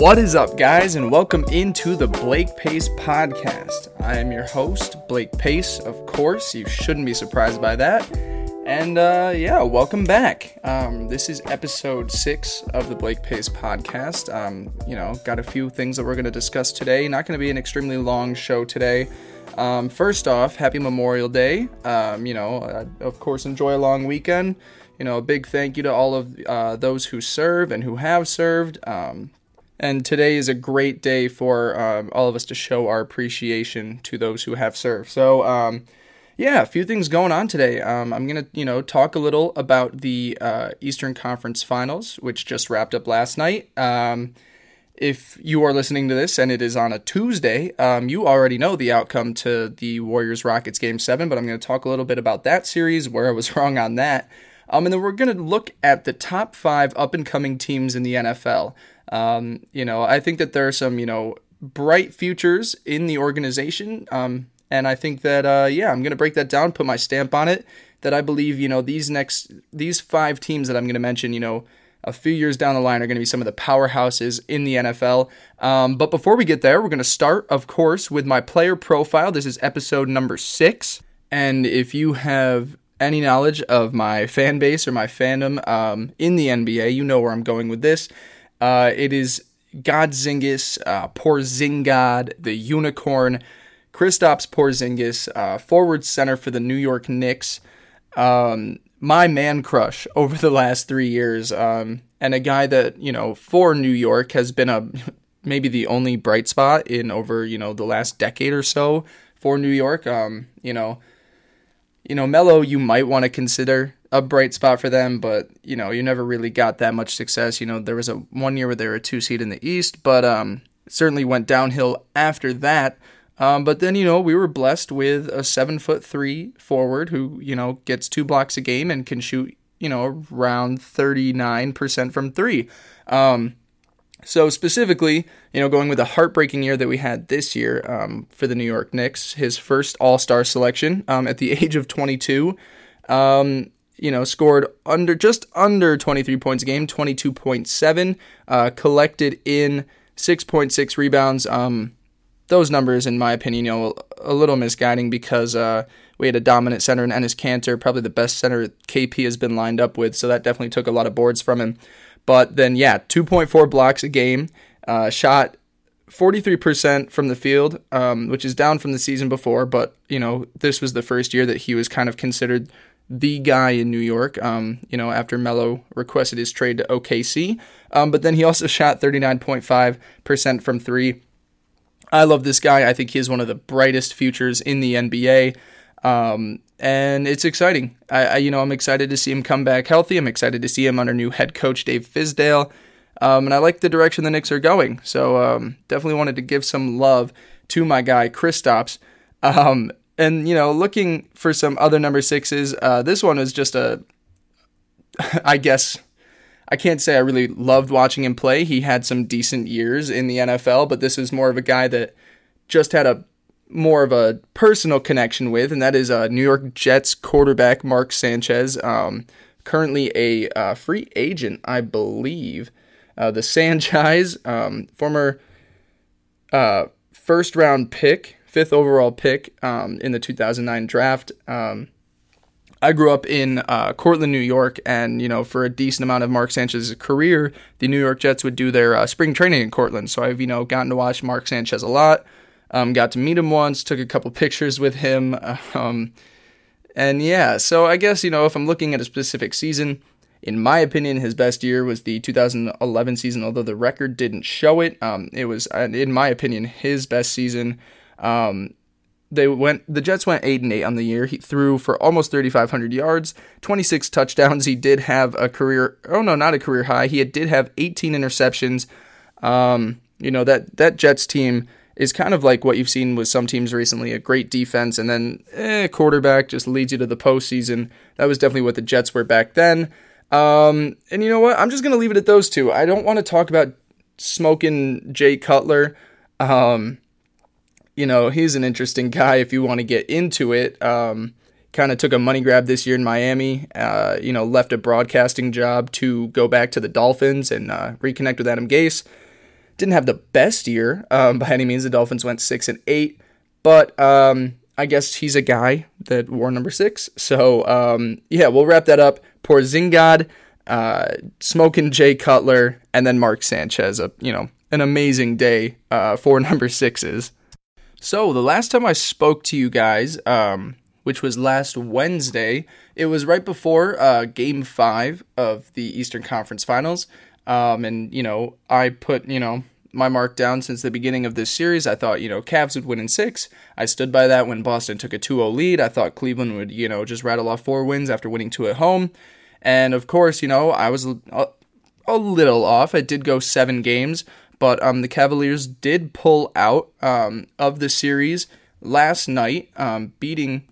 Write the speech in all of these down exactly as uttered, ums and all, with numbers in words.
What is up, guys, and welcome into the Blake Pace Podcast. I am your host, Blake Pace, of course. You shouldn't be surprised by that. And, uh, yeah, welcome back. Um, this is episode six of the Blake Pace Podcast. Um, you know, got a few things that we're going to discuss today. Not going to be an extremely long show today. Um, first off, happy Memorial Day. Um, you know, uh, of course, enjoy a long weekend. You know, a big thank you to all of uh, those who serve and who have served. Um, and today is a great day for um, all of us to show our appreciation to those who have served. So, um, yeah, a few things going on today. Um, I'm going to, you know, talk a little about the uh, Eastern Conference Finals, which just wrapped up last night. Um, if you are listening to this and it is on a Tuesday, um, you already know the outcome to the Warriors-Rockets Game seven, but I'm going to talk a little bit about that series, where I was wrong on that. Um, and then we're going to look at the top five up-and-coming teams in the N F L. Um, you know, I think that there are some, you know, bright futures in the organization. Um, and I think that, uh, yeah, I'm going to break that down, put my stamp on it, that I believe, you know, these next, these five teams that I'm going to mention, you know, a few years down the line are going to be some of the powerhouses in the N F L. Um, but before we get there, we're going to start, of course, with my player profile. This is episode number six. And if you have any knowledge of my fan base or my fandom um, in the N B A, you know where I'm going with this. Uh, it is Godzingis, uh, Porzingod, the Unicorn, Kristaps Porzingis, uh, forward center for the New York Knicks. Um, my man crush over the last three years, um, and a guy that, you know, for New York has been a maybe the only bright spot in over, you know, the last decade or so for New York. Um, you know, You know, Melo, you might want to consider a bright spot for them, but, you know, you never really got that much success. You know, there was a one year where they were a two seed in the East, but um, certainly went downhill after that. Um, but then, you know, we were blessed with a seven foot three forward who, you know, gets two blocks a game and can shoot, you know, around thirty-nine percent from three. Um, so specifically, you know, going with the heartbreaking year that we had this year um, for the New York Knicks, his first All-Star selection um, at the age of twenty-two, um, you know, scored under just under twenty-three points a game, twenty-two point seven, uh, collected in six point six rebounds. Um, those numbers, in my opinion, you know, a little misguiding because uh, we had a dominant center in Enes Kanter, probably the best center K P has been lined up with, so that definitely took a lot of boards from him. But then, yeah, two point four blocks a game, uh, shot forty-three percent from the field, um, which is down from the season before. But, you know, this was the first year that he was kind of considered the guy in New York, um, you know, after Melo requested his trade to O K C. Um, but then he also shot thirty-nine point five percent from three. I love this guy. I think he is one of the brightest futures in the N B A. Um, and it's exciting. I, I, you know, I'm excited to see him come back healthy. I'm excited to see him under new head coach, Dave Fizdale. Um, and I like the direction the Knicks are going. So, um, definitely wanted to give some love to my guy, Kristaps. Um, and, you know, looking for some other number sixes, uh, this one is just a, I guess, I can't say I really loved watching him play. He had some decent years in the N F L, but this is more of a guy that just had a more of a personal connection with, and that is uh, New York Jets quarterback Mark Sanchez, um, currently a uh, free agent, I believe. Uh, the Sanchez, um, former uh, first-round pick, fifth overall pick um, in the two thousand nine draft. Um, I grew up in uh, Cortland, New York, and, you know, for a decent amount of Mark Sanchez's career, the New York Jets would do their uh, spring training in Cortland, so I've, you know, gotten to watch Mark Sanchez a lot. Um, got to meet him once, took a couple pictures with him, um, and yeah, so I guess, you know, if I'm looking at a specific season, in my opinion, his best year was the two thousand eleven season, although the record didn't show it. Um, it was, in my opinion, his best season. Um, they went, the Jets went eight and eight on the year. He threw for almost thirty-five hundred yards, twenty-six touchdowns. He did have a career, oh no, not a career high. He did have eighteen interceptions. Um, you know, that, that Jets team is kind of like what you've seen with some teams recently, a great defense, and then eh, quarterback just leads you to the postseason. That was definitely what the Jets were back then. Um, and you know what? I'm just going to leave it at those two. I don't want to talk about smoking Jay Cutler. Um, you know, he's an interesting guy if you want to get into it. Um, kind of took a money grab this year in Miami, uh, you know, left a broadcasting job to go back to the Dolphins and uh, reconnect with Adam Gase. Didn't have the best year um, by any means. The Dolphins went six and eight, but um, I guess he's a guy that wore number six. So um, yeah, we'll wrap that up. Porzingis, uh, smoking Jay Cutler, and then Mark Sanchez. A you know an amazing day uh, for number sixes. So the last time I spoke to you guys, um, which was last Wednesday, it was right before uh, Game Five of the Eastern Conference Finals. Um, and, you know, I put, you know, my mark down since the beginning of this series. I thought, you know, Cavs would win in six. I stood by that when Boston took a two oh lead. I thought Cleveland would, you know, just rattle off four wins after winning two at home. And, of course, you know, I was a, a little off. I did go seven games, but um, the Cavaliers did pull out um, of the series last night, um, beating,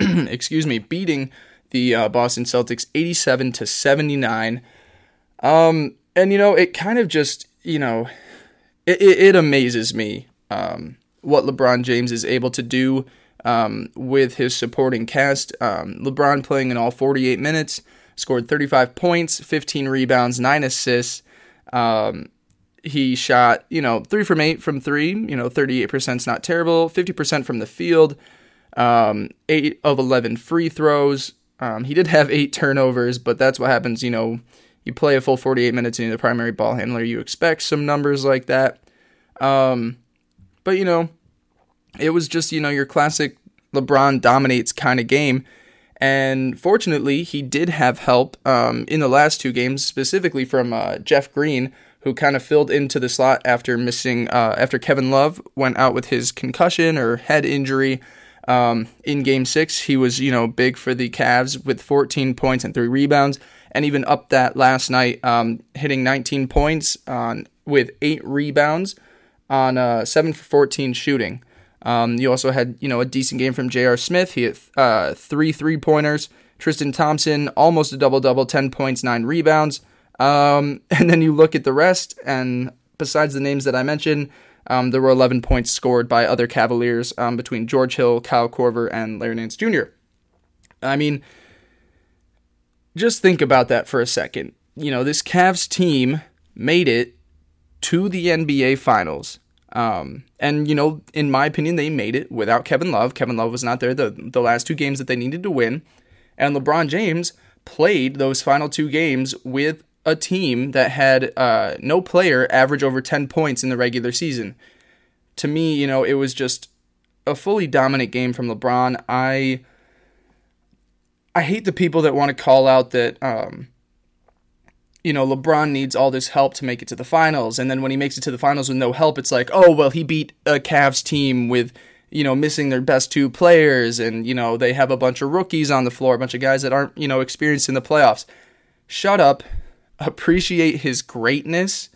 excuse me, beating the uh, Boston Celtics eighty-seven to seventy-nine. Um, and, you know, it kind of just, you know, it, it, it amazes me, um, what LeBron James is able to do, um, with his supporting cast. Um, LeBron playing in all forty-eight minutes, scored thirty-five points, fifteen rebounds, nine assists. Um, he shot, you know, three from eight from three, you know, thirty-eight percent is not terrible, fifty percent from the field, um, eight of eleven free throws. Um, he did have eight turnovers, but that's what happens, you know. You play a full forty-eight minutes and you're the primary ball handler. You expect some numbers like that. Um, but, you know, it was just, you know, your classic LeBron dominates kind of game. And fortunately, he did have help um, in the last two games, specifically from uh, Jeff Green, who kind of filled into the slot after missing, uh, after Kevin Love went out with his concussion or head injury. Um, in Game six, he was, you know, big for the Cavs with fourteen points and three rebounds, and even up that last night, um, hitting nineteen points on with eight rebounds on uh, seven for fourteen shooting. Um, you also had, you know, a decent game from J R. Smith. He hit uh, three three-pointers. Tristan Thompson, almost a double-double, ten points, nine rebounds. Um, and then you look at the rest, and besides the names that I mentioned, Um, there were eleven points scored by other Cavaliers um, between George Hill, Kyle Korver, and Larry Nance Junior I mean, just think about that for a second. You know, this Cavs team made it to the N B A Finals. Um, and, you know, in my opinion, they made it without Kevin Love. Kevin Love was not there the, the last two games that they needed to win. And LeBron James played those final two games with a team that had uh, no player average over ten points in the regular season. To me, you know, it was just a fully dominant game from LeBron. I I hate the people that want to call out that, um, you know, LeBron needs all this help to make it to the finals. And then when he makes it to the finals with no help, it's like, oh, well, he beat a Cavs team with, you know, missing their best two players. And, you know, they have a bunch of rookies on the floor, a bunch of guys that aren't, you know, experienced in the playoffs. Shut up. Appreciate his greatness.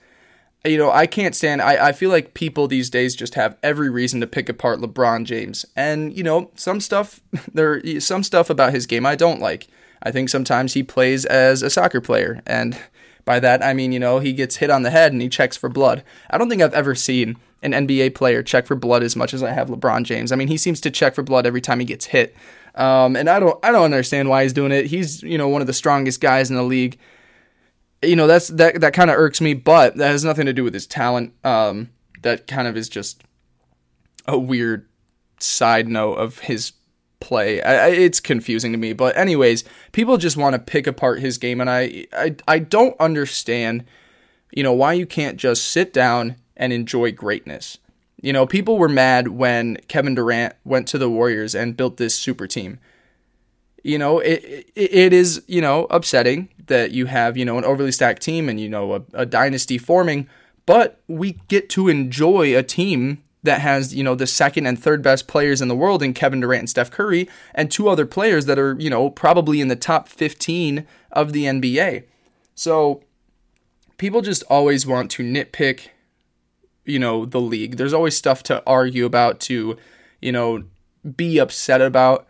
You know, I can't stand, I, I feel like people these days just have every reason to pick apart LeBron James. And, you know, some stuff, there, some stuff about his game I don't like. I think sometimes he plays as a soccer player. And by that, I mean, you know, he gets hit on the head and he checks for blood. I don't think I've ever seen an N B A player check for blood as much as I have LeBron James. I mean, he seems to check for blood every time he gets hit. Um, and I don't, I don't understand why he's doing it. He's, you know, one of the strongest guys in the league. You know, that's that that kind of irks me, but that has nothing to do with his talent. Um, that kind of is just a weird side note of his play. I, I, it's confusing to me. But anyways, people just want to pick apart his game, and I, I, I don't understand, you know, why you can't just sit down and enjoy greatness. You know, people were mad when Kevin Durant went to the Warriors and built this super team. You know, it, it it is, you know, upsetting that you have, you know, an overly stacked team and, you know, a, a dynasty forming, but we get to enjoy a team that has, you know, the second and third best players in the world in Kevin Durant and Steph Curry and two other players that are, you know, probably in the top fifteen of the N B A. So people just always want to nitpick, you know, the league. There's always stuff to argue about, to, you know, be upset about.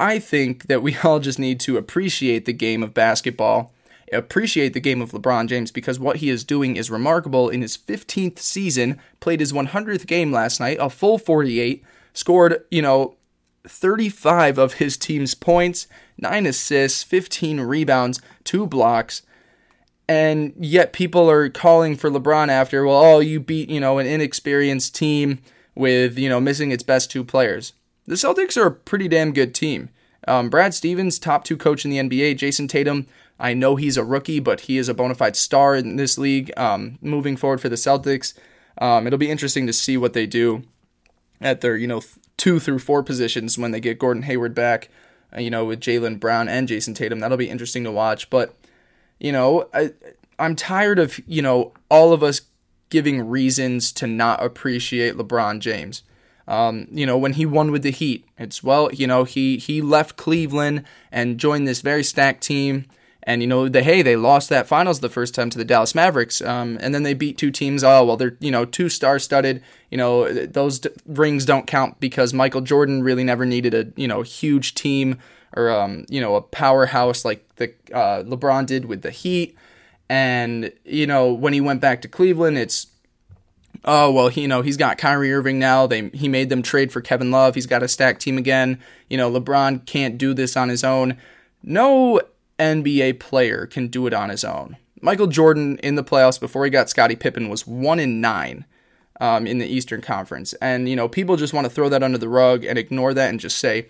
I think that we all just need to appreciate the game of basketball, appreciate the game of LeBron James, because what he is doing is remarkable. In his fifteenth season, played his hundredth game last night, a full forty-eight, scored, you know, thirty-five of his team's points, nine assists, fifteen rebounds, two blocks. And yet people are calling for LeBron after, well, oh, you beat, you know, an inexperienced team with, you know, missing its best two players. The Celtics are a pretty damn good team. Um, Brad Stevens, top two coach in the N B A. Jayson Tatum, I know he's a rookie, but he is a bona fide star in this league. Um, moving forward for the Celtics, um, it'll be interesting to see what they do at their, you know, two through four positions when they get Gordon Hayward back, you know, with Jaylen Brown and Jayson Tatum. That'll be interesting to watch. But, you know, I, I'm tired of, you know, all of us giving reasons to not appreciate LeBron James. Um, you know, when he won with the Heat, it's, well, you know, he, he left Cleveland and joined this very stacked team. And, you know, the, hey, they lost that finals the first time to the Dallas Mavericks. Um, and then they beat two teams. Oh, well, they're, you know, two star-studded. You know, those d- rings don't count because Michael Jordan really never needed a, you know, huge team or, um, you know, a powerhouse like the uh, LeBron did with the Heat. And, you know, when he went back to Cleveland, it's, oh, well, he, you know, he's got Kyrie Irving now. They He made them trade for Kevin Love. He's got a stacked team again. You know, LeBron can't do this on his own. No N B A player can do it on his own. Michael Jordan in the playoffs before he got Scottie Pippen was one and nine um, in the Eastern Conference. And, you know, people just want to throw that under the rug and ignore that and just say,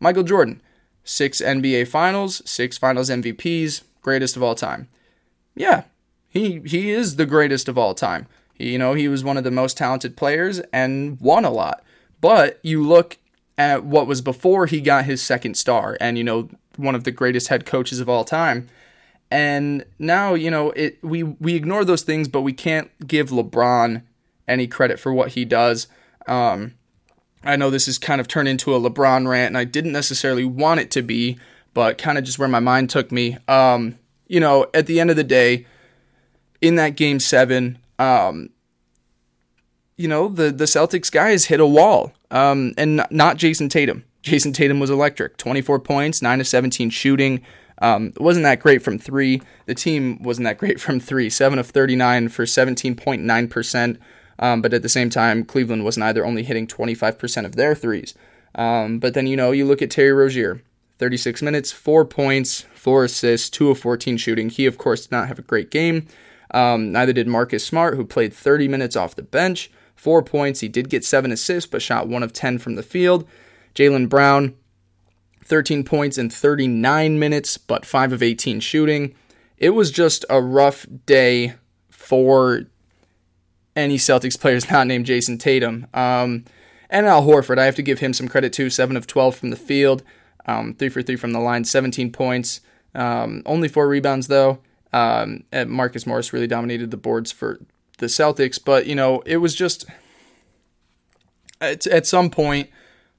Michael Jordan, six N B A Finals, six Finals M V Ps, greatest of all time. Yeah, he he is the greatest of all time. You know, he was one of the most talented players and won a lot. But you look at what was before he got his second star and, you know, one of the greatest head coaches of all time. And now, you know, it we, we ignore those things, but we can't give LeBron any credit for what he does. Um, I know this is kind of turned into a LeBron rant, and I didn't necessarily want it to be, but kind of just where my mind took me. Um, you know, at the end of the day, in that game seven, Um, you know, the, the Celtics guys hit a wall, um, and not Jayson Tatum. Jayson Tatum was electric, twenty-four points, nine of seventeen shooting. Um, it wasn't that great from three. The team wasn't that great from three, seven of thirty-nine for seventeen point nine percent. Um, but at the same time, Cleveland was neither only hitting twenty-five percent of their threes. Um, but then, you know, you look at Terry Rozier, thirty-six minutes, four points, four assists, two of fourteen shooting. He, of course, did not have a great game. Um, neither did Marcus Smart, who played thirty minutes off the bench, four points. He did get seven assists, but shot one of ten from the field. Jaylen Brown, thirteen points in thirty-nine minutes, but five of eighteen shooting. It was just a rough day for any Celtics players not named Jayson Tatum. Um, and Al Horford, I have to give him some credit too. seven of twelve from the field, um, three for three from the line, seventeen points, um, only four rebounds though. Um, and Marcus Morris really dominated the boards for the Celtics, but, you know, it was just, at, at some point,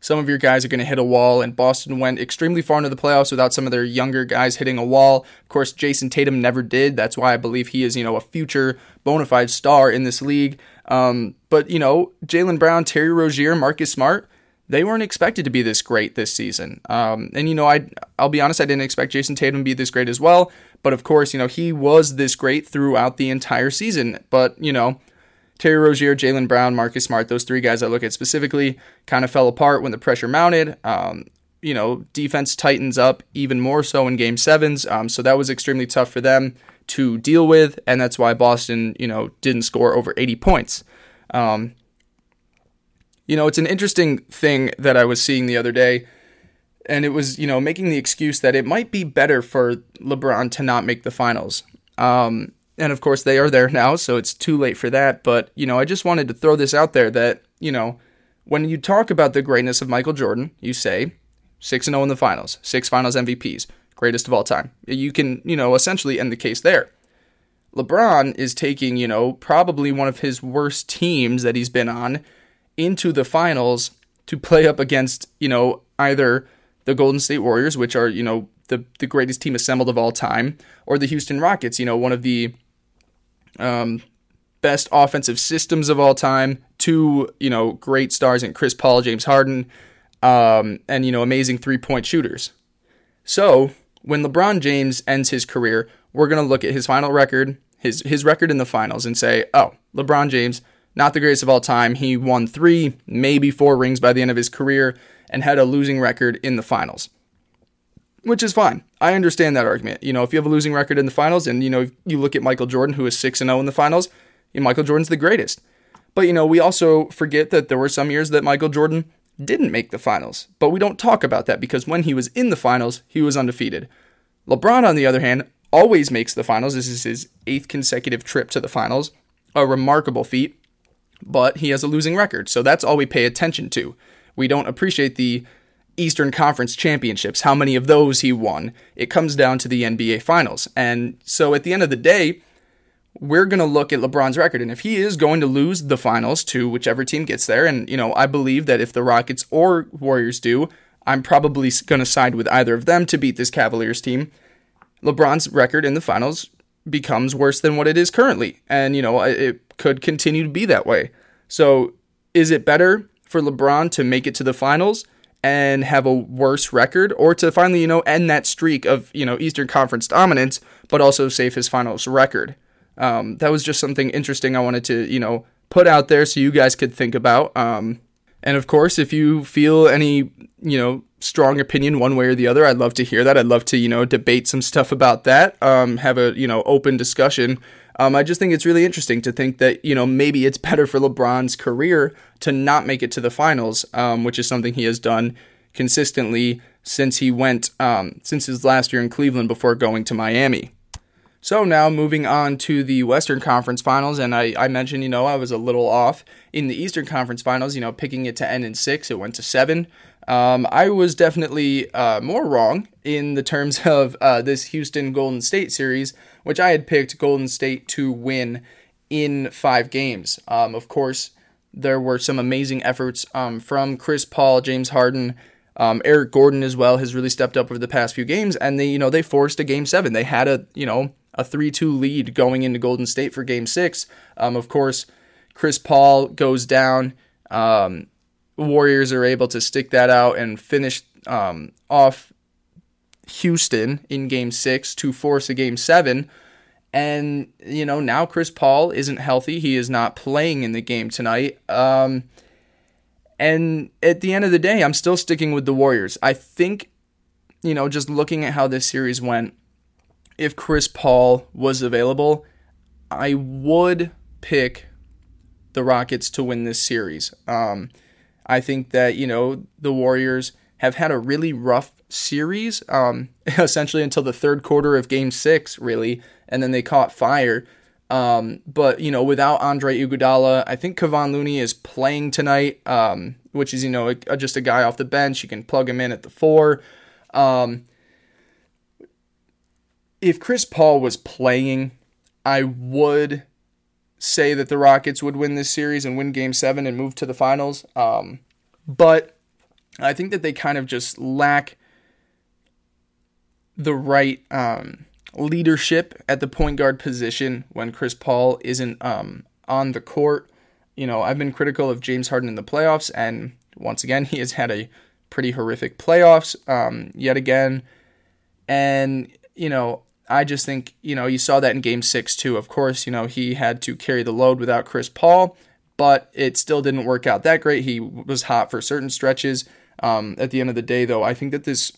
some of your guys are going to hit a wall, and Boston went extremely far into the playoffs without some of their younger guys hitting a wall. Of course, Jayson Tatum never did. That's why I believe he is, you know, a future bona fide star in this league. Um, but, you know, Jaylen Brown, Terry Rozier, Marcus Smart, they weren't expected to be this great this season. Um, and, you know, I, I'll be honest, I didn't expect Jayson Tatum to be this great as well. But, of course, you know, he was this great throughout the entire season. But, you know, Terry Rozier, Jaylen Brown, Marcus Smart, those three guys I look at specifically kind of fell apart when the pressure mounted. Um, you know, defense tightens up even more so in game sevens. Um, so that was extremely tough for them to deal with. And that's why Boston, you know, didn't score over eighty points. Um You know, it's an interesting thing that I was seeing the other day, and it was, you know, making the excuse that it might be better for LeBron to not make the finals. Um, and, of course, they are there now, so it's too late for that. But, you know, I just wanted to throw this out there that, you know, when you talk about the greatness of Michael Jordan, you say six and oh in the finals, six finals M V Ps, greatest of all time. You can, you know, essentially end the case there. LeBron is taking, you know, probably one of his worst teams that he's been on into the finals to play up against, you know, either the Golden State Warriors, which are, you know, the, the greatest team assembled of all time, or the Houston Rockets, you know, one of the um, best offensive systems of all time, two, you know, great stars in Chris Paul, James Harden, um, and, you know, amazing three-point shooters. So when LeBron James ends his career, we're going to look at his final record, his his record in the finals, and say, oh, LeBron James, not the greatest of all time. He won three, maybe four rings by the end of his career and had a losing record in the finals, which is fine. I understand that argument. You know, if you have a losing record in the finals and, you know, you look at Michael Jordan, who is six and oh in the finals, you know, Michael Jordan's the greatest. But, you know, we also forget that there were some years that Michael Jordan didn't make the finals. But we don't talk about that because when he was in the finals, he was undefeated. LeBron, on the other hand, always makes the finals. This is his eighth consecutive trip to the finals. A remarkable feat, but he has a losing record. So that's all we pay attention to. We don't appreciate the Eastern Conference championships, how many of those he won. It comes down to the N B A finals. And so at the end of the day, we're going to look at LeBron's record. And if he is going to lose the finals to whichever team gets there, and, you know, I believe that if the Rockets or Warriors do, I'm probably going to side with either of them to beat this Cavaliers team. LeBron's record in the finals becomes worse than what it is currently. And, you know, it could continue to be that way. So is it better for LeBron to make it to the finals and have a worse record, or to finally, you know, end that streak of, you know, Eastern Conference dominance, but also save his finals record? Um, that was just something interesting I wanted to, you know, put out there so you guys could think about. Um, and of course, if you feel any, you know, strong opinion one way or the other, I'd love to hear that. I'd love to, you know, debate some stuff about that, um, have a, you know, open discussion. Um, I just think it's really interesting to think that, you know, maybe it's better for LeBron's career to not make it to the finals, um, which is something he has done consistently since he went, um, since his last year in Cleveland before going to Miami. So now moving on to the Western Conference Finals, and I, I mentioned, you know, I was a little off in the Eastern Conference Finals, you know, picking it to end in six, it went to seven. Um, I was definitely uh, more wrong in the terms of uh, this Houston Golden State series, which I had picked Golden State to win in five games. Um, of course, there were some amazing efforts um, from Chris Paul, James Harden, um, Eric Gordon as well has really stepped up over the past few games, and they, you know, they forced a game seven. They had a, you know, a three two lead going into Golden State for game six. Um, of course, Chris Paul goes down. Um, Warriors are able to stick that out and finish um, off Houston in game six to force a game seven. And, you know, now Chris Paul isn't healthy. He is not playing in the game tonight. Um, and at the end of the day, I'm still sticking with the Warriors. I think, you know, just looking at how this series went, if Chris Paul was available, I would pick the Rockets to win this series. Um, I think that, you know, the Warriors have had a really rough series, um, essentially until the third quarter of game six, really, and then they caught fire. Um, but, you know, without Andre Iguodala, I think Kevon Looney is playing tonight, um, which is, you know, a, just a guy off the bench. You can plug him in at the four. Um, if Chris Paul was playing, I would say that the Rockets would win this series and win game seven and move to the finals. Um, but I think that they kind of just lack the right um, leadership at the point guard position when Chris Paul isn't um, on the court. You know, I've been critical of James Harden in the playoffs, and once again, he has had a pretty horrific playoffs um, yet again. And, you know, I just think, you know, you saw that in game six, too. Of course, you know, he had to carry the load without Chris Paul, but it still didn't work out that great. He was hot for certain stretches. Um, at the end of the day, though, I think that this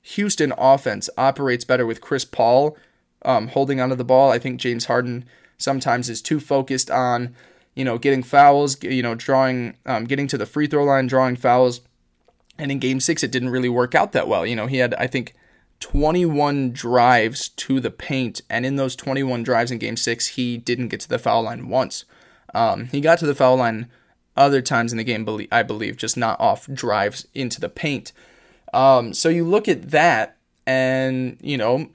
Houston offense operates better with Chris Paul um, holding onto the ball. I think James Harden sometimes is too focused on, you know, getting fouls, you know, drawing, um, getting to the free throw line, drawing fouls. And in game six, it didn't really work out that well. You know, he had, I think, twenty-one drives to the paint, and in those twenty-one drives in game six, he didn't get to the foul line once. Um, he got to the foul line other times in the game, I believe, just not off drives into the paint. Um, so you look at that, and, you know,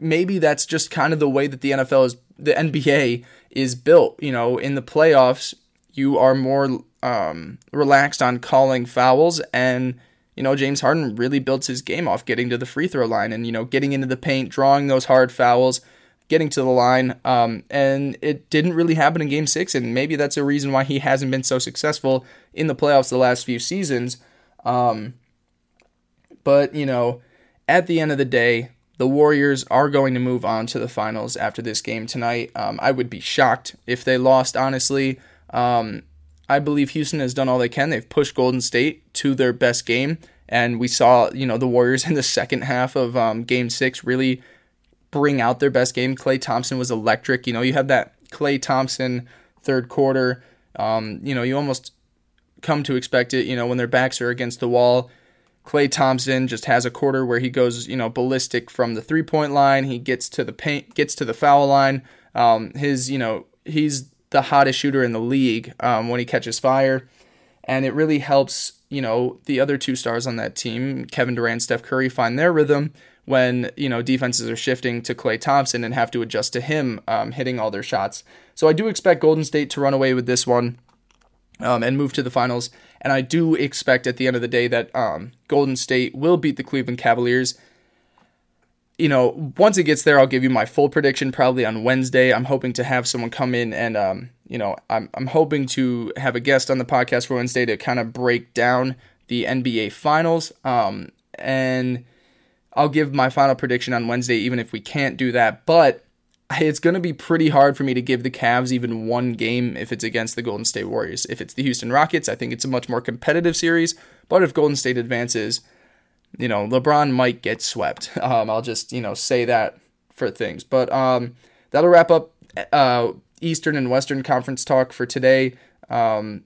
maybe that's just kind of the way that the N F L is, the N B A is built. You know, in the playoffs, you are more um, relaxed on calling fouls, and you know, James Harden really builds his game off getting to the free throw line and, you know, getting into the paint, drawing those hard fouls, getting to the line. Um, and it didn't really happen in game six. And maybe that's a reason why he hasn't been so successful in the playoffs the last few seasons. Um, but, you know, at the end of the day, the Warriors are going to move on to the finals after this game tonight. Um, I would be shocked if they lost, honestly. Um, I believe Houston has done all they can. They've pushed Golden State to their best game, And we saw, you know, the Warriors in the second half of um, Game six really bring out their best game. Klay Thompson was electric. You know, you have that Klay Thompson third quarter. Um, you know, you almost come to expect it, you know, when their backs are against the wall. Klay Thompson just has a quarter where he goes, you know, ballistic from the three-point line. He gets to the paint, gets to the foul line. Um, his, you know, he's the hottest shooter in the league um, when he catches fire. And it really helps, you know, the other two stars on that team, Kevin Durant, Steph Curry, find their rhythm when, you know, defenses are shifting to Klay Thompson and have to adjust to him um, hitting all their shots. So I do expect Golden State to run away with this one um, and move to the finals. And I do expect at the end of the day that um, Golden State will beat the Cleveland Cavaliers. You know, once it gets there, I'll give you my full prediction probably on Wednesday. I'm hoping to have someone come in and, um, you know, I'm I'm hoping to have a guest on the podcast for Wednesday to kind of break down the N B A Finals. Um, and I'll give my final prediction on Wednesday, even if we can't do that. But it's going to be pretty hard for me to give the Cavs even one game if it's against the Golden State Warriors. If it's the Houston Rockets, I think it's a much more competitive series. But if Golden State advances, you know, LeBron might get swept. Um, I'll just, you know, say that for things. But um, that'll wrap up uh, Eastern and Western Conference talk for today. Um,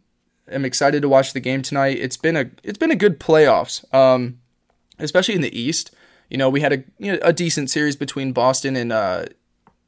I'm excited to watch the game tonight. It's been a it's been a good playoffs, um, especially in the East. You know, we had a you know, a decent series between Boston and uh,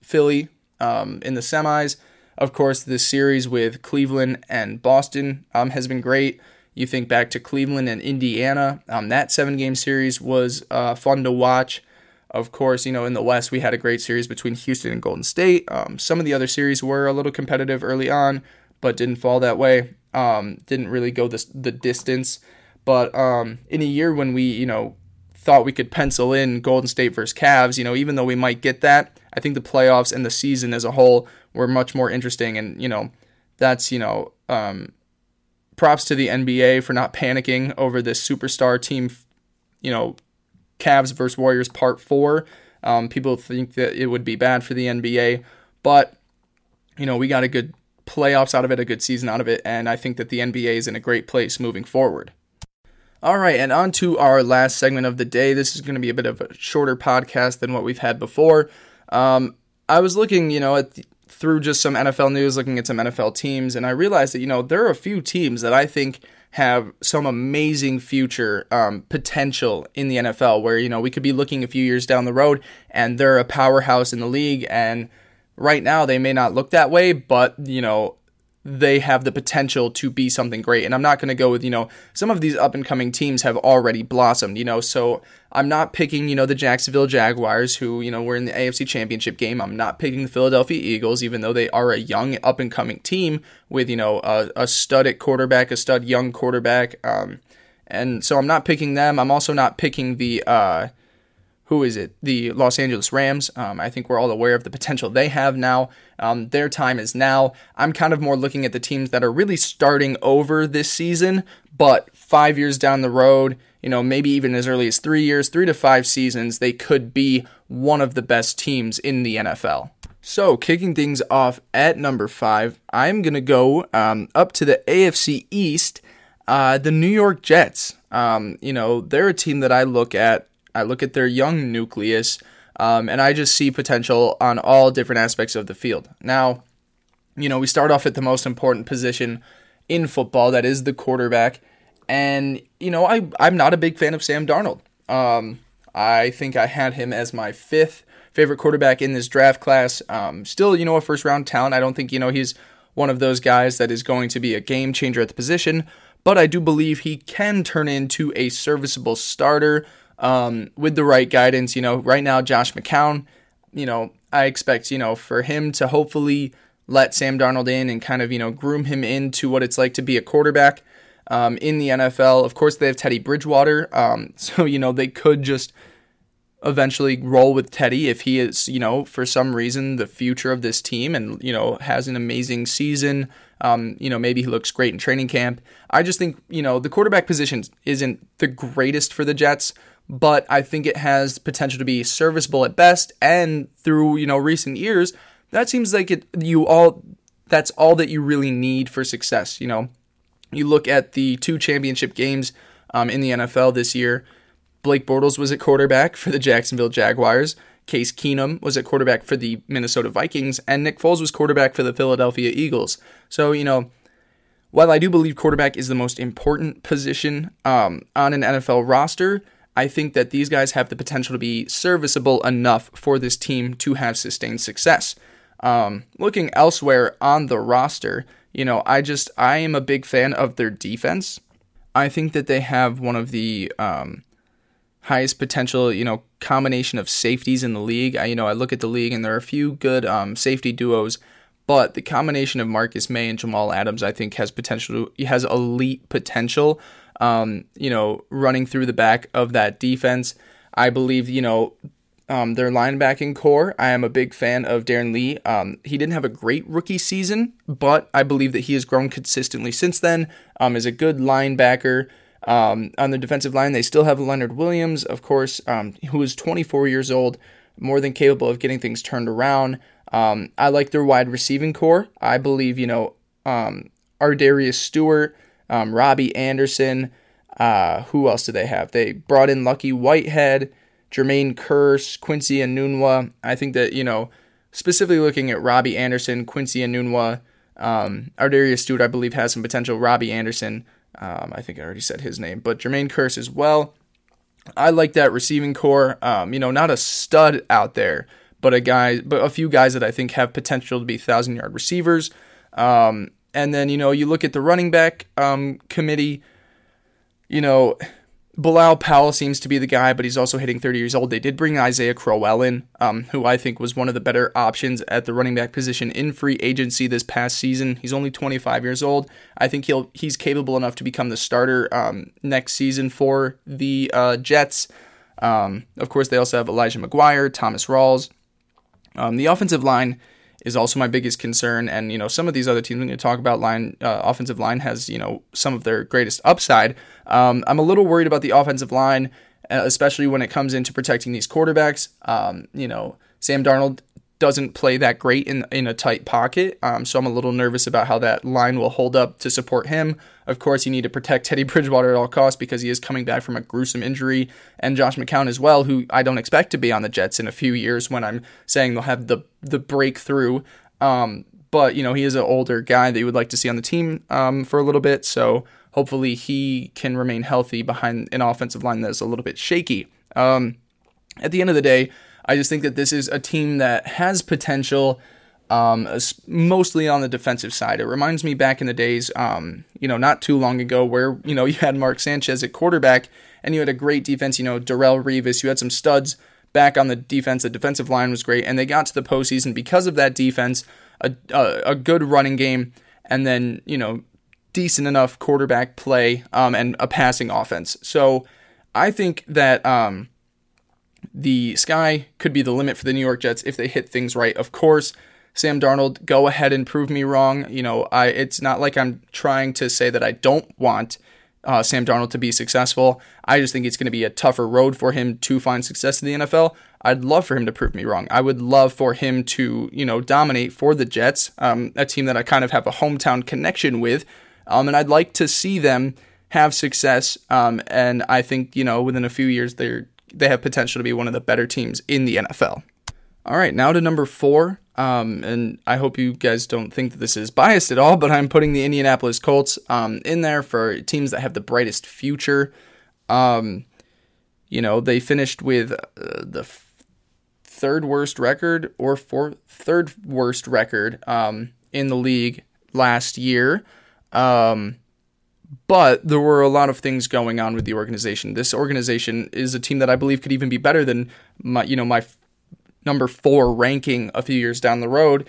Philly um, in the semis. Of course, the series with Cleveland and Boston um, has been great. You think back to Cleveland and Indiana. Um, that seven-game series was uh, fun to watch. Of course, you know, in the West, we had a great series between Houston and Golden State. Um, some of the other series were a little competitive early on, but didn't fall that way. Um, didn't really go this, the distance. But um, in a year when we, you know, thought we could pencil in Golden State versus Cavs, you know, even though we might get that, I think the playoffs and the season as a whole were much more interesting. And, you know, that's, you know... Um, Props to the N B A for not panicking over this superstar team, you know, Cavs versus Warriors part four. Um, people think that it would be bad for the N B A, but, you know, we got a good playoffs out of it, a good season out of it, and I think that the N B A is in a great place moving forward. All right, and on to our last segment of the day. This is going to be a bit of a shorter podcast than what we've had before. Um, I was looking, you know, at the through just some N F L news, looking at some N F L teams, and I realized that, you know, there are a few teams that I think have some amazing future um, potential in the N F L where, you know, we could be looking a few years down the road and they're a powerhouse in the league, and right now they may not look that way, but, you know, they have the potential to be something great. And I'm not going to go with, you know, some of these up-and-coming teams have already blossomed, you know, so I'm not picking, you know, the Jacksonville Jaguars who, you know, were in the A F C Championship game. I'm not picking the Philadelphia Eagles, even though they are a young up-and-coming team with, you know, a, a stud at quarterback, a stud young quarterback. Um, and so I'm not picking them. I'm also not picking the, uh, who is it? The Los Angeles Rams. Um, I think we're all aware of the potential they have now. Um, their time is now. I'm kind of more looking at the teams that are really starting over this season, but five years down the road, you know, maybe even as early as three years, three to five seasons, they could be one of the best teams in the N F L. So kicking things off at number five, I'm going to go um, up to the A F C East, uh, the New York Jets. Um, you know, they're a team that I look at. I look at their young nucleus, um, and I just see potential on all different aspects of the field. Now, you know, we start off at the most important position in football, that is the quarterback. And, you know, I, I'm not a big fan of Sam Darnold. Um, I think I had him as my fifth favorite quarterback in this draft class. Um, still, you know, a first-round talent. I don't think, you know, he's one of those guys that is going to be a game changer at the position, but I do believe he can turn into a serviceable starter. Um, with the right guidance, you know, right now, Josh McCown, you know, I expect, you know, for him to hopefully let Sam Darnold in and kind of, you know, groom him into what it's like to be a quarterback, um, in the N F L. Of course, they have Teddy Bridgewater. Um, so, you know, they could just eventually roll with Teddy if he is, you know, for some reason, the future of this team and, you know, has an amazing season. Um, you know, maybe he looks great in training camp. I just think, you know, the quarterback position isn't the greatest for the Jets, but I think it has potential to be serviceable at best. And through, you know, recent years, that seems like it, you all, that's all that you really need for success. You know, you look at the two championship games um, in the N F L this year. Blake Bortles was at quarterback for the Jacksonville Jaguars. Case Keenum was at quarterback for the Minnesota Vikings, and Nick Foles was quarterback for the Philadelphia Eagles. So, you know, while I do believe quarterback is the most important position um, on an N F L roster, I think that these guys have the potential to be serviceable enough for this team to have sustained success. Um, looking elsewhere on the roster, you know, I just, I am a big fan of their defense. I think that they have one of the um, highest potential, you know, combination of safeties in the league. I, you know, I look at the league and there are a few good um, safety duos, but the combination of Marcus May and Jamal Adams, I think, has potential, has elite potential, um, you know, running through the back of that defense. I believe, you know, um, their linebacking core, I am a big fan of Darren Lee. Um, he didn't have a great rookie season, but I believe that he has grown consistently since then, um, is a good linebacker. Um, on the defensive line, they still have Leonard Williams, of course, um, who is twenty-four years old, more than capable of getting things turned around. Um, I like their wide receiving core. I believe, you know, um, Ardarius Stewart, um, Robbie Anderson, uh, who else do they have? They brought in Lucky Whitehead, Jermaine Kearse, Quincy Enunwa. I think that, you know, specifically looking at Robbie Anderson, Quincy Enunwa, um, Ardarius Stewart, I believe, has some potential. Robbie Anderson, um, I think I already said his name, but Jermaine Kearse as well. I like that receiving core. Um, you know, not a stud out there, but a guy, but a few guys that I think have potential to be thousand-yard receivers. Um, and then, you know, you look at the running back um, committee, you know, Bilal Powell seems to be the guy, but he's also hitting thirty years old. They did bring Isaiah Crowell in, um, who I think was one of the better options at the running back position in free agency this past season. He's only twenty-five years old. I think he'll he's capable enough to become the starter um, next season for the uh, Jets. Um, of course, they also have Elijah McGuire, Thomas Rawls. Um, the offensive line is also my biggest concern, and you know some of these other teams we're going to talk about. Line uh, offensive line has you know some of their greatest upside. Um, I'm a little worried about the offensive line, especially when it comes into protecting these quarterbacks. Um, you know Sam Darnold doesn't play that great in in a tight pocket, um, so I'm a little nervous about how that line will hold up to support him. Of course, you need to protect Teddy Bridgewater at all costs because he is coming back from a gruesome injury, and Josh McCown as well, who I don't expect to be on the Jets in a few years when I'm saying they'll have the the breakthrough. Um, but, you know, he is an older guy that you would like to see on the team um, for a little bit, so hopefully he can remain healthy behind an offensive line that is a little bit shaky. Um, at the end of the day, I just think that this is a team that has potential, um, mostly on the defensive side. It reminds me back in the days, um, you know, not too long ago where, you know, you had Mark Sanchez at quarterback and you had a great defense, you know, Darrelle Revis, you had some studs back on the defense. The defensive line was great and they got to the postseason because of that defense, a, a, a good running game, and then, you know, decent enough quarterback play, um, and a passing offense. So I think that, um, the sky could be the limit for the New York Jets if they hit things right. Of course, Sam Darnold, go ahead and prove me wrong. You know, I it's not like I'm trying to say that I don't want uh, Sam Darnold to be successful. I just think it's going to be a tougher road for him to find success in the N F L. I'd love for him to prove me wrong. I would love for him to, you know, dominate for the Jets, um, a team that I kind of have a hometown connection with, um, and I'd like to see them have success. Um, and I think, you know, within a few years, they're They have potential to be one of the better teams in the N F L. All right, now to number four, um, and I hope you guys don't think that this is biased at all, but I'm putting the Indianapolis Colts um, in there for teams that have the brightest future. Um, you know, they finished with uh, the f- third worst record or fourth, third worst record um, in the league last year. Um But there were a lot of things going on with the organization. This organization is a team that I believe could even be better than my, you know, my f- number four ranking a few years down the road.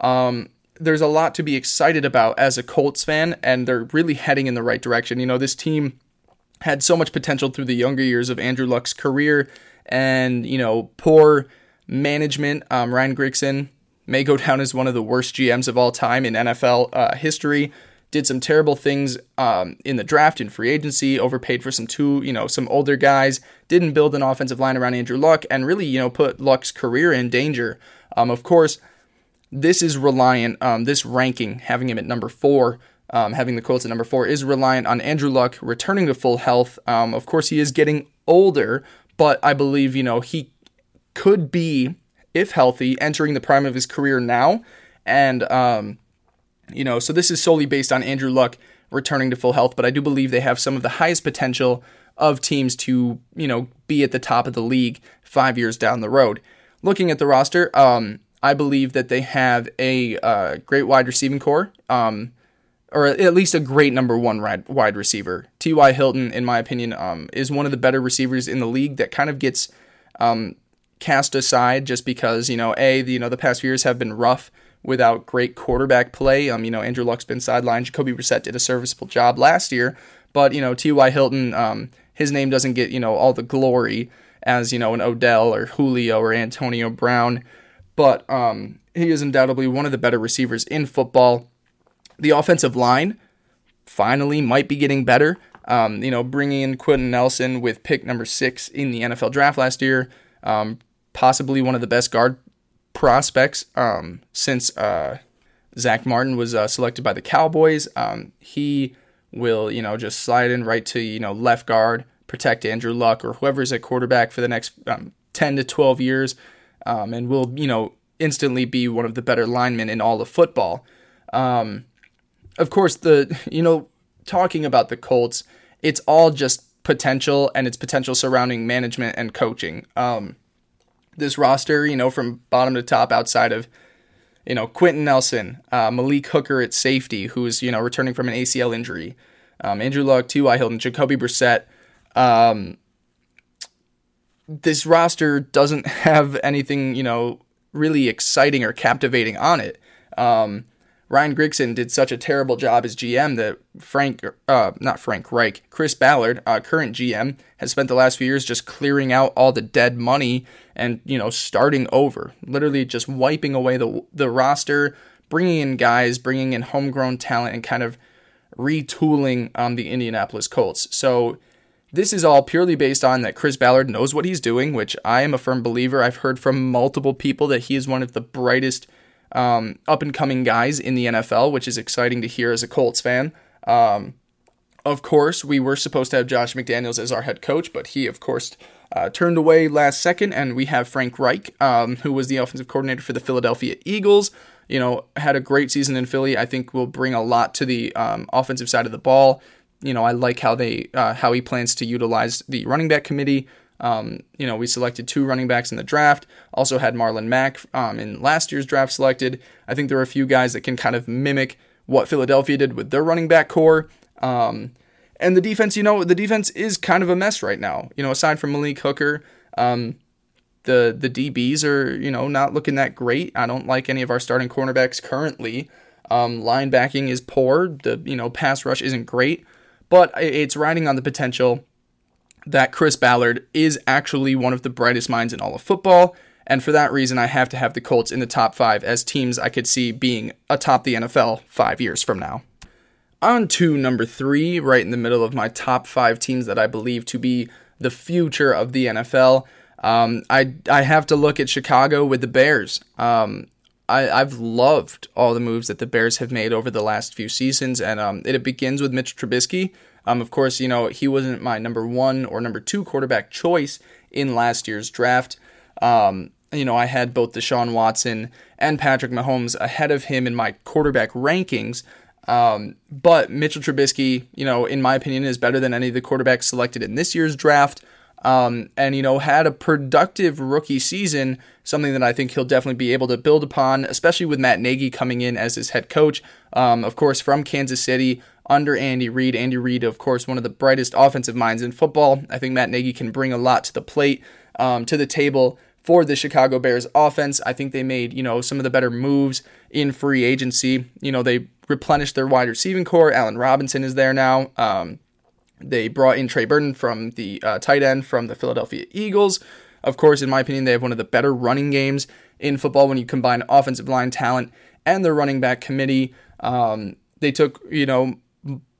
Um, there's a lot to be excited about as a Colts fan, and they're really heading in the right direction. You know, this team had so much potential through the younger years of Andrew Luck's career, and, you know, poor management. Um, Ryan Grigson may go down as one of the worst G Ms of all time in N F L uh, history. Did some terrible things um, in the draft and free agency, overpaid for some two, you know, some older guys, didn't build an offensive line around Andrew Luck, and really, you know, put Luck's career in danger. Um, of course, this is reliant, um, this ranking, having him at number four, um, having the Colts at number four, is reliant on Andrew Luck returning to full health. Um, of course, he is getting older, but I believe, you know, he could be, if healthy, entering the prime of his career now. And, um, you know, so this is solely based on Andrew Luck returning to full health, but I do believe they have some of the highest potential of teams to, you know, be at the top of the league five years down the road. Looking at the roster, um, I believe that they have a uh, great wide receiving core, um, or at least a great number one wide receiver. T Y. Hilton, in my opinion, um, is one of the better receivers in the league that kind of gets um, cast aside just because, you know, A, the, you know, the past few years have been rough without great quarterback play. Um, you know, Andrew Luck's been sidelined. Jacoby Brissett did a serviceable job last year, but, you know, T Y. Hilton, um, his name doesn't get, you know, all the glory as, you know, an Odell or Julio or Antonio Brown, but um, he is undoubtedly one of the better receivers in football. The offensive line finally might be getting better. Um, you know, bringing in Quenton Nelson with pick number six in the N F L draft last year, um, possibly one of the best guard prospects um, since uh, Zach Martin was uh, selected by the Cowboys. Um, he will, you know, just slide in right to, you know, left guard, protect Andrew Luck or whoever's at quarterback for the next um, ten to twelve years, um, and will, you know, instantly be one of the better linemen in all of football. Um, of course, the, you know, talking about the Colts, it's all just potential, and it's potential surrounding management and coaching. Um, this roster, you know, from bottom to top outside of, you know, Quenton Nelson, uh, Malik Hooker at safety, who is, you know, returning from an A C L injury, um, Andrew Luck, T Y. Hilton, Jacoby Brissett. Um, this roster doesn't have anything, you know, really exciting or captivating on it. Um, Ryan Grigson did such a terrible job as G M that Frank, uh, not Frank Reich, Chris Ballard, uh, current G M, has spent the last few years just clearing out all the dead money and, you know, starting over, literally just wiping away the the roster, bringing in guys, bringing in homegrown talent, and kind of retooling um, the Indianapolis Colts. So this is all purely based on that Chris Ballard knows what he's doing, which I am a firm believer. I've heard from multiple people that he is one of the brightest Um, up-and-coming guys in the N F L, which is exciting to hear as a Colts fan. Um, of course, we were supposed to have Josh McDaniels as our head coach, but he, of course, uh, turned away last second, and we have Frank Reich, um, who was the offensive coordinator for the Philadelphia Eagles, you know, had a great season in Philly. I think will bring a lot to the um, offensive side of the ball. You know, I like how they, uh, how he plans to utilize the running back committee. Um, you know, we selected two running backs in the draft, also had Marlon Mack um, in last year's draft selected. I think there are a few guys that can kind of mimic what Philadelphia did with their running back core. Um, and the defense, you know, the defense is kind of a mess right now. You know, aside from Malik Hooker, um, the, the D Bs are, you know, not looking that great. I don't like any of our starting cornerbacks currently. Um, linebacking is poor. The, you know, pass rush isn't great, but it's riding on the potential that Chris Ballard is actually one of the brightest minds in all of football, and for that reason, I have to have the Colts in the top five as teams I could see being atop the N F L five years from now. On to number three, right in the middle of my top five teams that I believe to be the future of the N F L. Um, I I have to look at Chicago with the Bears. Um, I, I've loved all the moves that the Bears have made over the last few seasons, and um, it, it begins with Mitch Trubisky. Um, of course, you know, he wasn't my number one or number two quarterback choice in last year's draft. Um, you know, I had both Deshaun Watson and Patrick Mahomes ahead of him in my quarterback rankings. Um, but Mitchell Trubisky, you know, in my opinion, is better than any of the quarterbacks selected in this year's draft. Um, and, you know, had a productive rookie season, something that I think he'll definitely be able to build upon, especially with Matt Nagy coming in as his head coach. Um, of course, from Kansas City under Andy Reid. Andy Reid, of course, one of the brightest offensive minds in football. I think Matt Nagy can bring a lot to the plate, um, to the table for the Chicago Bears offense. I think they made, you know, some of the better moves in free agency. You know, they replenished their wide receiving core. Allen Robinson is there now. Um, They brought in Trey Burton from the uh, tight end from the Philadelphia Eagles. Of course, in my opinion, they have one of the better running games in football when you combine offensive line talent and their running back committee. Um, they took, you know,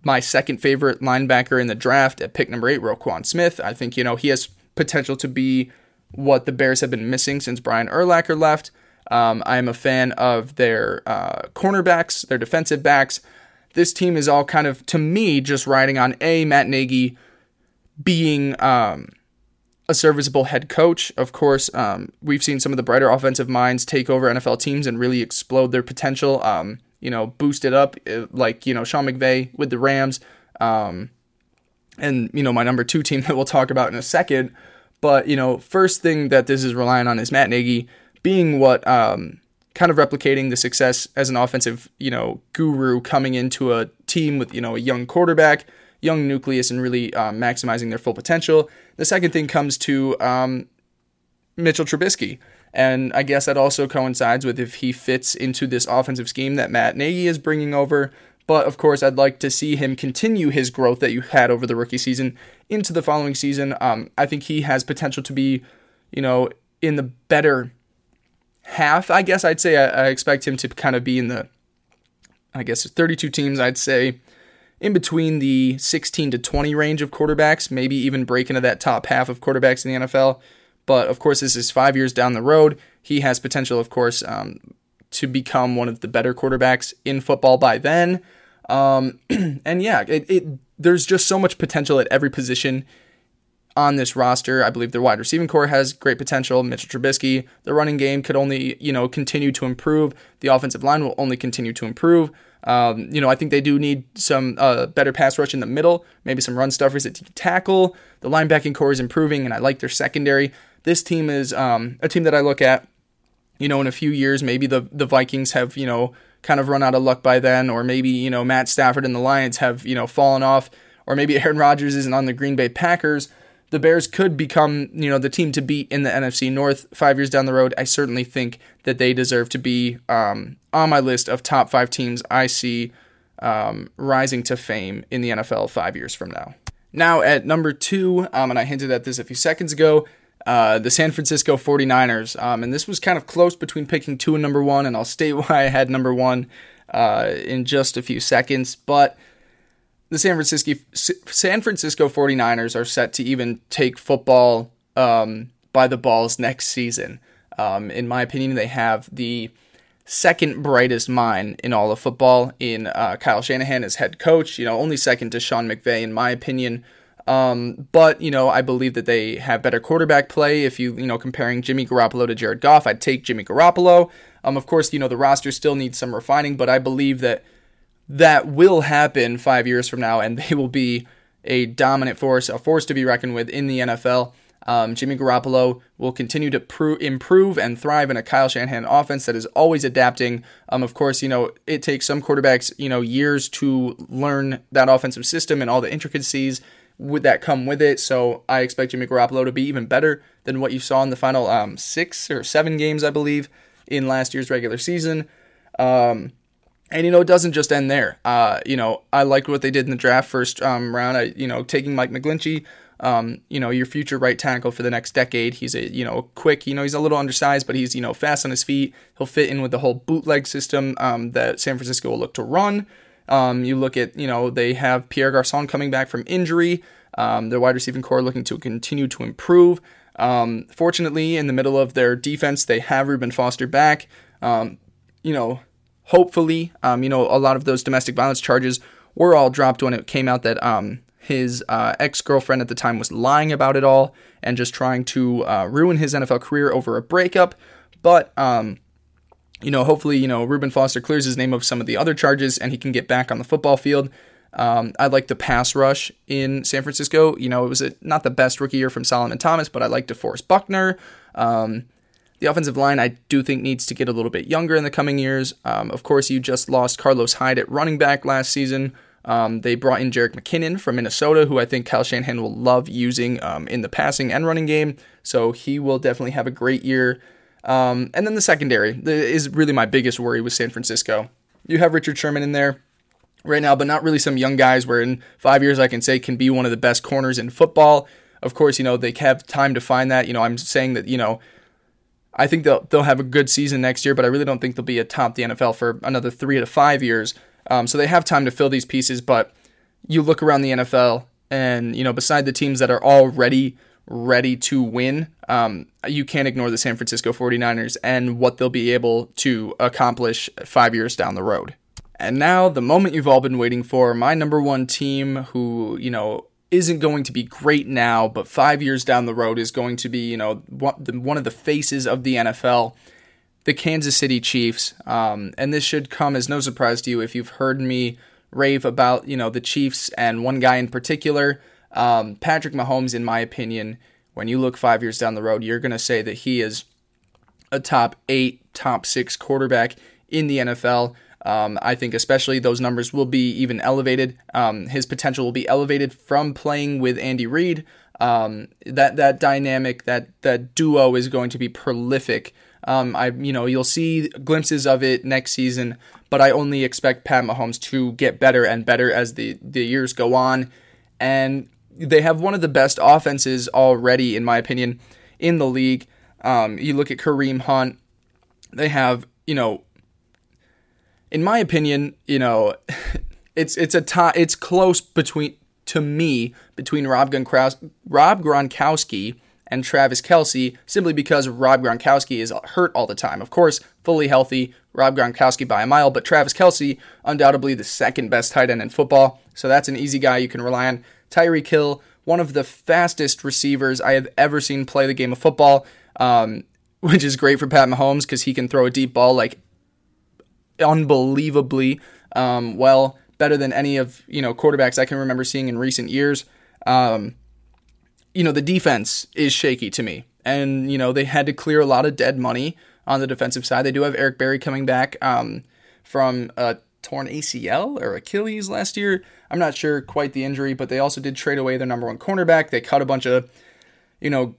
my second favorite linebacker in the draft at pick number eight, Roquan Smith. I think, you know, he has potential to be what the Bears have been missing since Brian Urlacher left. Um, I am a fan of their uh, cornerbacks, their defensive backs. this team is all kind of, to me, just riding on A, Matt Nagy being um, a serviceable head coach. Of course, um, we've seen some of the brighter offensive minds take over N F L teams and really explode their potential, um, you know, boost it up, like, you know, Sean McVay with the Rams, um, and, you know, my number two team that we'll talk about in a second. But, you know, first thing that this is relying on is Matt Nagy being what, um, kind of replicating the success as an offensive, you know, guru coming into a team with, you know, a young quarterback, young nucleus, and really um, maximizing their full potential. The second thing comes to um, Mitchell Trubisky. And I guess that also coincides with if he fits into this offensive scheme that Matt Nagy is bringing over. But, of course, I'd like to see him continue his growth that you had over the rookie season into the following season. Um, I think he has potential to be, you know, in the better half. I guess I'd say I, I expect him to kind of be in the, I guess, thirty-two teams, I'd say, in between the sixteen to twenty range of quarterbacks, maybe even break into that top half of quarterbacks in the N F L. But, of course, this is five years down the road. He has potential, of course, um, to become one of the better quarterbacks in football by then. Um, and, yeah, it, it there's just so much potential at every position on this roster. I believe their wide receiving core has great potential. Mitchell Trubisky, the running game could only, you know, continue to improve. The offensive line will only continue to improve. Um, you know, I think they do need some uh, better pass rush in the middle, maybe some run stuffers that tackle. The linebacking core is improving, and I like their secondary. This team is um, a team that I look at, you know, in a few years, maybe the, the Vikings have, you know, kind of run out of luck by then, or maybe, you know, Matt Stafford and the Lions have, you know, fallen off, or maybe Aaron Rodgers isn't on the Green Bay Packers. The Bears could become, you know, the team to beat in the N F C North five years down the road. I certainly think that they deserve to be um, on my list of top five teams I see um, rising to fame in the N F L five years from now. Now at number two, um, and I hinted at this a few seconds ago, Uh, the San Francisco forty-niners, um, and this was kind of close between picking two and number one, and I'll state why I had number one uh, in just a few seconds, but the San Francisco San Francisco forty-niners are set to even take football um, by the balls next season. Um, in my opinion, they have the second brightest mind in all of football in uh, Kyle Shanahan as head coach, you know, only second to Sean McVay, in my opinion. Um, but, you know, I believe that they have better quarterback play. If you, you know, comparing Jimmy Garoppolo to Jared Goff, I'd take Jimmy Garoppolo. Um, of course, you know, the roster still needs some refining, but I believe that that will happen five years from now, and they will be a dominant force, a force to be reckoned with in the N F L. Um, Jimmy Garoppolo will continue to pro- improve and thrive in a Kyle Shanahan offense that is always adapting. Um, of course, you know, it takes some quarterbacks, you know, years to learn that offensive system and all the intricacies would that come with it. So I expect Jimmy Garoppolo to be even better than what you saw in the final um, six or seven games, I believe, in last year's regular season. Um, and, you know, it doesn't just end there. Uh, you know, I liked what they did in the draft first um, round. I, you know, taking Mike McGlinchey, um, you know, your future right tackle for the next decade. He's a, you know, quick, you know, he's a little undersized, but he's, you know, fast on his feet. He'll fit in with the whole bootleg system um, that San Francisco will look to run. Um, you look at, you know, they have Pierre Garçon coming back from injury, um, their wide receiving core looking to continue to improve. Um, fortunately, in the middle of their defense, they have Reuben Foster back. Um, you know, hopefully, um, you know, a lot of those domestic violence charges were all dropped when it came out that um, his uh, ex-girlfriend at the time was lying about it all and just trying to uh, ruin his N F L career over a breakup. But, um, You know, hopefully, you know, Reuben Foster clears his name of some of the other charges and he can get back on the football field. Um, I like the pass rush in San Francisco. You know, it was a, not the best rookie year from Solomon Thomas, but I like DeForest Buckner. Um, the offensive line, I do think, needs to get a little bit younger in the coming years. Um, of course, you just lost Carlos Hyde at running back last season. Um, they brought in Jerick McKinnon from Minnesota, who I think Kyle Shanahan will love using um, in the passing and running game. So he will definitely have a great year. Um, and then the secondary is really my biggest worry with San Francisco. You have Richard Sherman in there right now, but not really some young guys where in five years I can say can be one of the best corners in football. Of course, you know, they have time to find that. You know, I'm saying that, you know, I think they'll they'll have a good season next year, but I really don't think they'll be atop the N F L for another three to five years. Um, so they have time to fill these pieces, but you look around the N F L and, you know, beside the teams that are already ready to win, um, you can't ignore the San Francisco forty-niners and what they'll be able to accomplish five years down the road. And now the moment you've all been waiting for, my number one team who, you know, isn't going to be great now, but five years down the road is going to be, you know, one of the faces of the N F L, the Kansas City Chiefs. Um, and this should come as no surprise to you if you've heard me rave about, you know, the Chiefs and one guy in particular, um, Patrick Mahomes. In my opinion, when you look five years down the road, you're going to say that he is a top eight, top six quarterback in the N F L. Um, I think especially those numbers will be even elevated. Um, his potential will be elevated from playing with Andy Reid. Um, that that dynamic, that that duo is going to be prolific. Um, I you know you'll see glimpses of it next season, but I only expect Pat Mahomes to get better and better as the the years go on. And they have one of the best offenses already, in my opinion, in the league. Um, you look at Kareem Hunt. They have you know. In my opinion, you know, it's it's a t- it's close between to me between Rob, Gronkowski, Rob Gronkowski and Travis Kelce, simply because Rob Gronkowski is hurt all the time. Of course, fully healthy, Rob Gronkowski by a mile, but Travis Kelce, undoubtedly the second best tight end in football, so that's an easy guy you can rely on. Tyreek Hill, one of the fastest receivers I have ever seen play the game of football, um, which is great for Pat Mahomes because he can throw a deep ball like unbelievably um, well, better than any of, you know, quarterbacks I can remember seeing in recent years. Um, you know, the defense is shaky to me. And, you know, they had to clear a lot of dead money on the defensive side. They do have Eric Berry coming back um, from a torn A C L or Achilles last year. I'm not sure quite the injury, but they also did trade away their number one cornerback. They cut a bunch of, you know,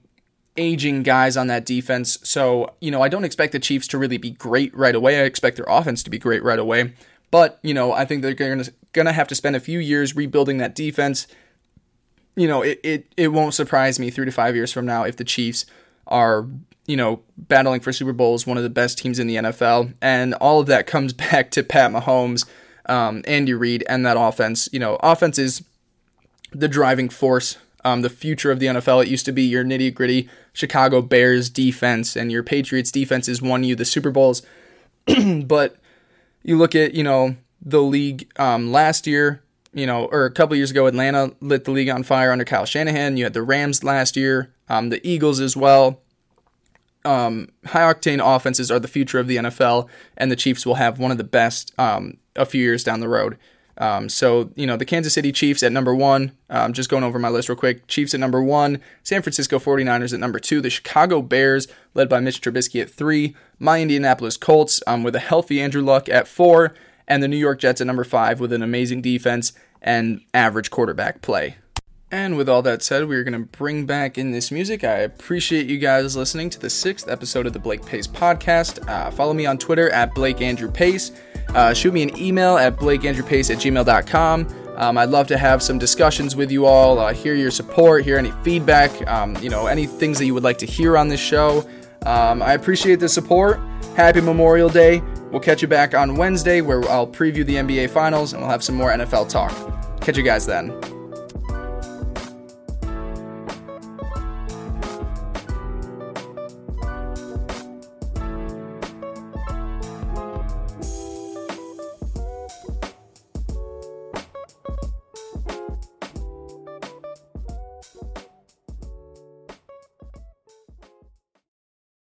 aging guys on that defense. So, you know, I don't expect the Chiefs to really be great right away. I expect their offense to be great right away. But, you know, I think they're going to have to spend a few years rebuilding that defense. You know, it, it, it won't surprise me three to five years from now if the Chiefs are, you know, battling for Super Bowls, one of the best teams in the N F L. And all of that comes back to Pat Mahomes, um, Andy Reid, and that offense. You know, offense is the driving force. Um, the future of the N F L, it used to be your nitty-gritty Chicago Bears defense, and your Patriots defenses won you the Super Bowls. But you look at, you know, the league um, last year, you know, or a couple years ago, Atlanta lit the league on fire under Kyle Shanahan. You had the Rams last year, um, the Eagles as well. Um, high-octane offenses are the future of the N F L, and the Chiefs will have one of the best um, a few years down the road. Um, so, you know, the Kansas City Chiefs at number one, um, just going over my list real quick, Chiefs at number one, San Francisco forty-niners at number two, the Chicago Bears led by Mitch Trubisky at three, my Indianapolis Colts um, with a healthy Andrew Luck at four, and the New York Jets at number five with an amazing defense and average quarterback play. And with all that said, we are going to bring back in this music. I appreciate you guys listening to the sixth episode of the Blake Pace Podcast. Uh, follow me on Twitter at Blake Andrew Pace. Uh, shoot me an email at blakeandrewpace at gmail dot com. Um, I'd love to have some discussions with you all, uh, hear your support, hear any feedback, um, you know, any things that you would like to hear on this show. Um, I appreciate the support. Happy Memorial Day. We'll catch you back on Wednesday where I'll preview the N B A Finals and we'll have some more N F L talk. Catch you guys then.